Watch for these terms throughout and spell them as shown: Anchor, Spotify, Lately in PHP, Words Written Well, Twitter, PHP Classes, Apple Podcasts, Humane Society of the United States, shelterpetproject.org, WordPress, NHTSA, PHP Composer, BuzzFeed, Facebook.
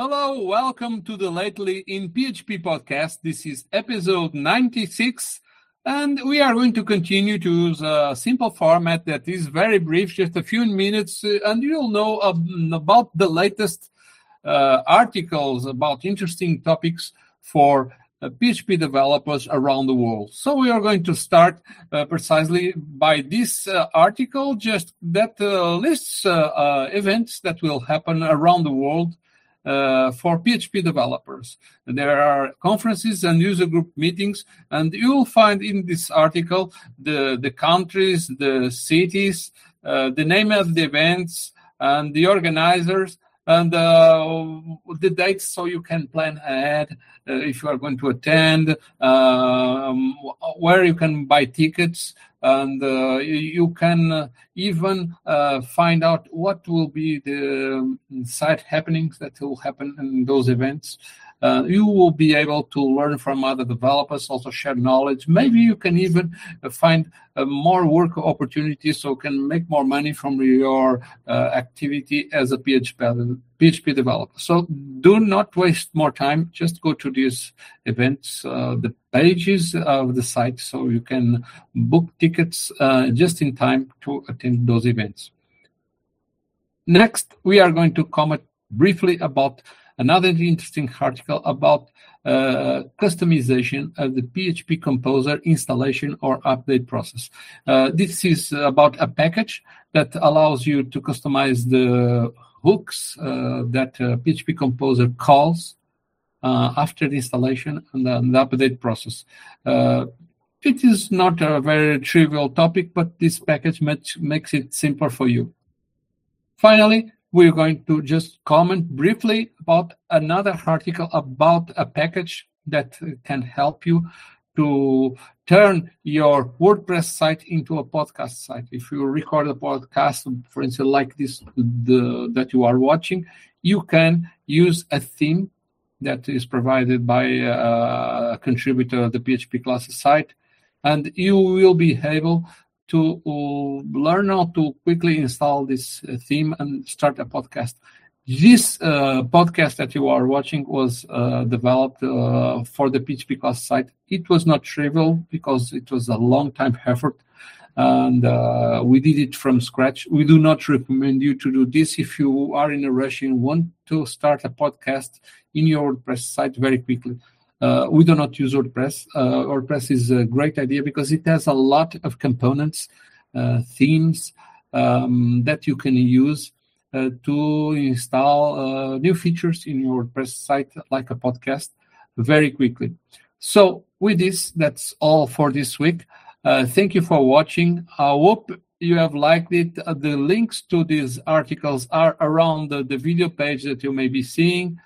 Hello, welcome to the Lately in PHP podcast. This is episode 96, and we are going to continue to use a simple format that is very brief, just a few minutes, and you'll know about the latest articles about interesting topics for PHP developers around the world. So we are going to start precisely by this article, just that lists events that will happen around the world for PHP developers. There are conferences and user group meetings, and you'll find in this article the countries, the cities, the name of the events, and the organizers, and the dates, so you can plan ahead if you are going to attend, where you can buy tickets, and you can even find out what will be the side happenings that will happen in those events. You will be able to learn from other developers, also share knowledge. Maybe you can even find more work opportunities, so can make more money from your activity as a PHP developer. So do not waste more time. Just go to these events, the pages of the site, so you can book tickets just in time to attend those events. Next, we are going to comment briefly about another interesting article about customization of the PHP Composer installation or update process. This is about a package that allows you to customize the hooks that PHP Composer calls after the installation and the update process. It is not a very trivial topic, but this package makes it simpler for you. Finally, we're going to just comment briefly about another article about a package that can help you to turn your WordPress site into a podcast site. If you record a podcast, for instance, like this that you are watching, you can use a theme that is provided by a contributor of the PHP Classes site, and you will be able to learn how to quickly install this theme and start a podcast. This podcast that you are watching was developed for the PHP Class site. It was not trivial because it was a long-time effort, and we did it from scratch. We do not recommend you to do this if you are in a rush and want to start a podcast in your WordPress site very quickly. We do not use WordPress. WordPress is a great idea because it has a lot of components, themes that you can use to install new features in your WordPress site, like a podcast, very quickly. So with this, that's all for this week. Thank you for watching. I hope you have liked it. The links to these articles are around the video page that you may be seeing.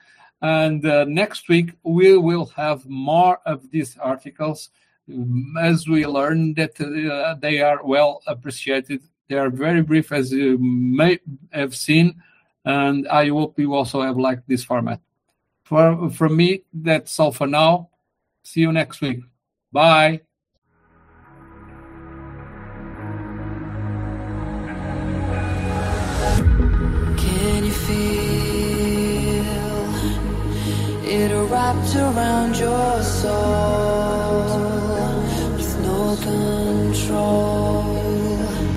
And next week, we will have more of these articles as we learn that they are well appreciated. They are very brief, as you may have seen, and I hope you also have liked this format. From me, that's all for now. See you next week. Bye. Can you feel it wrapped around your soul?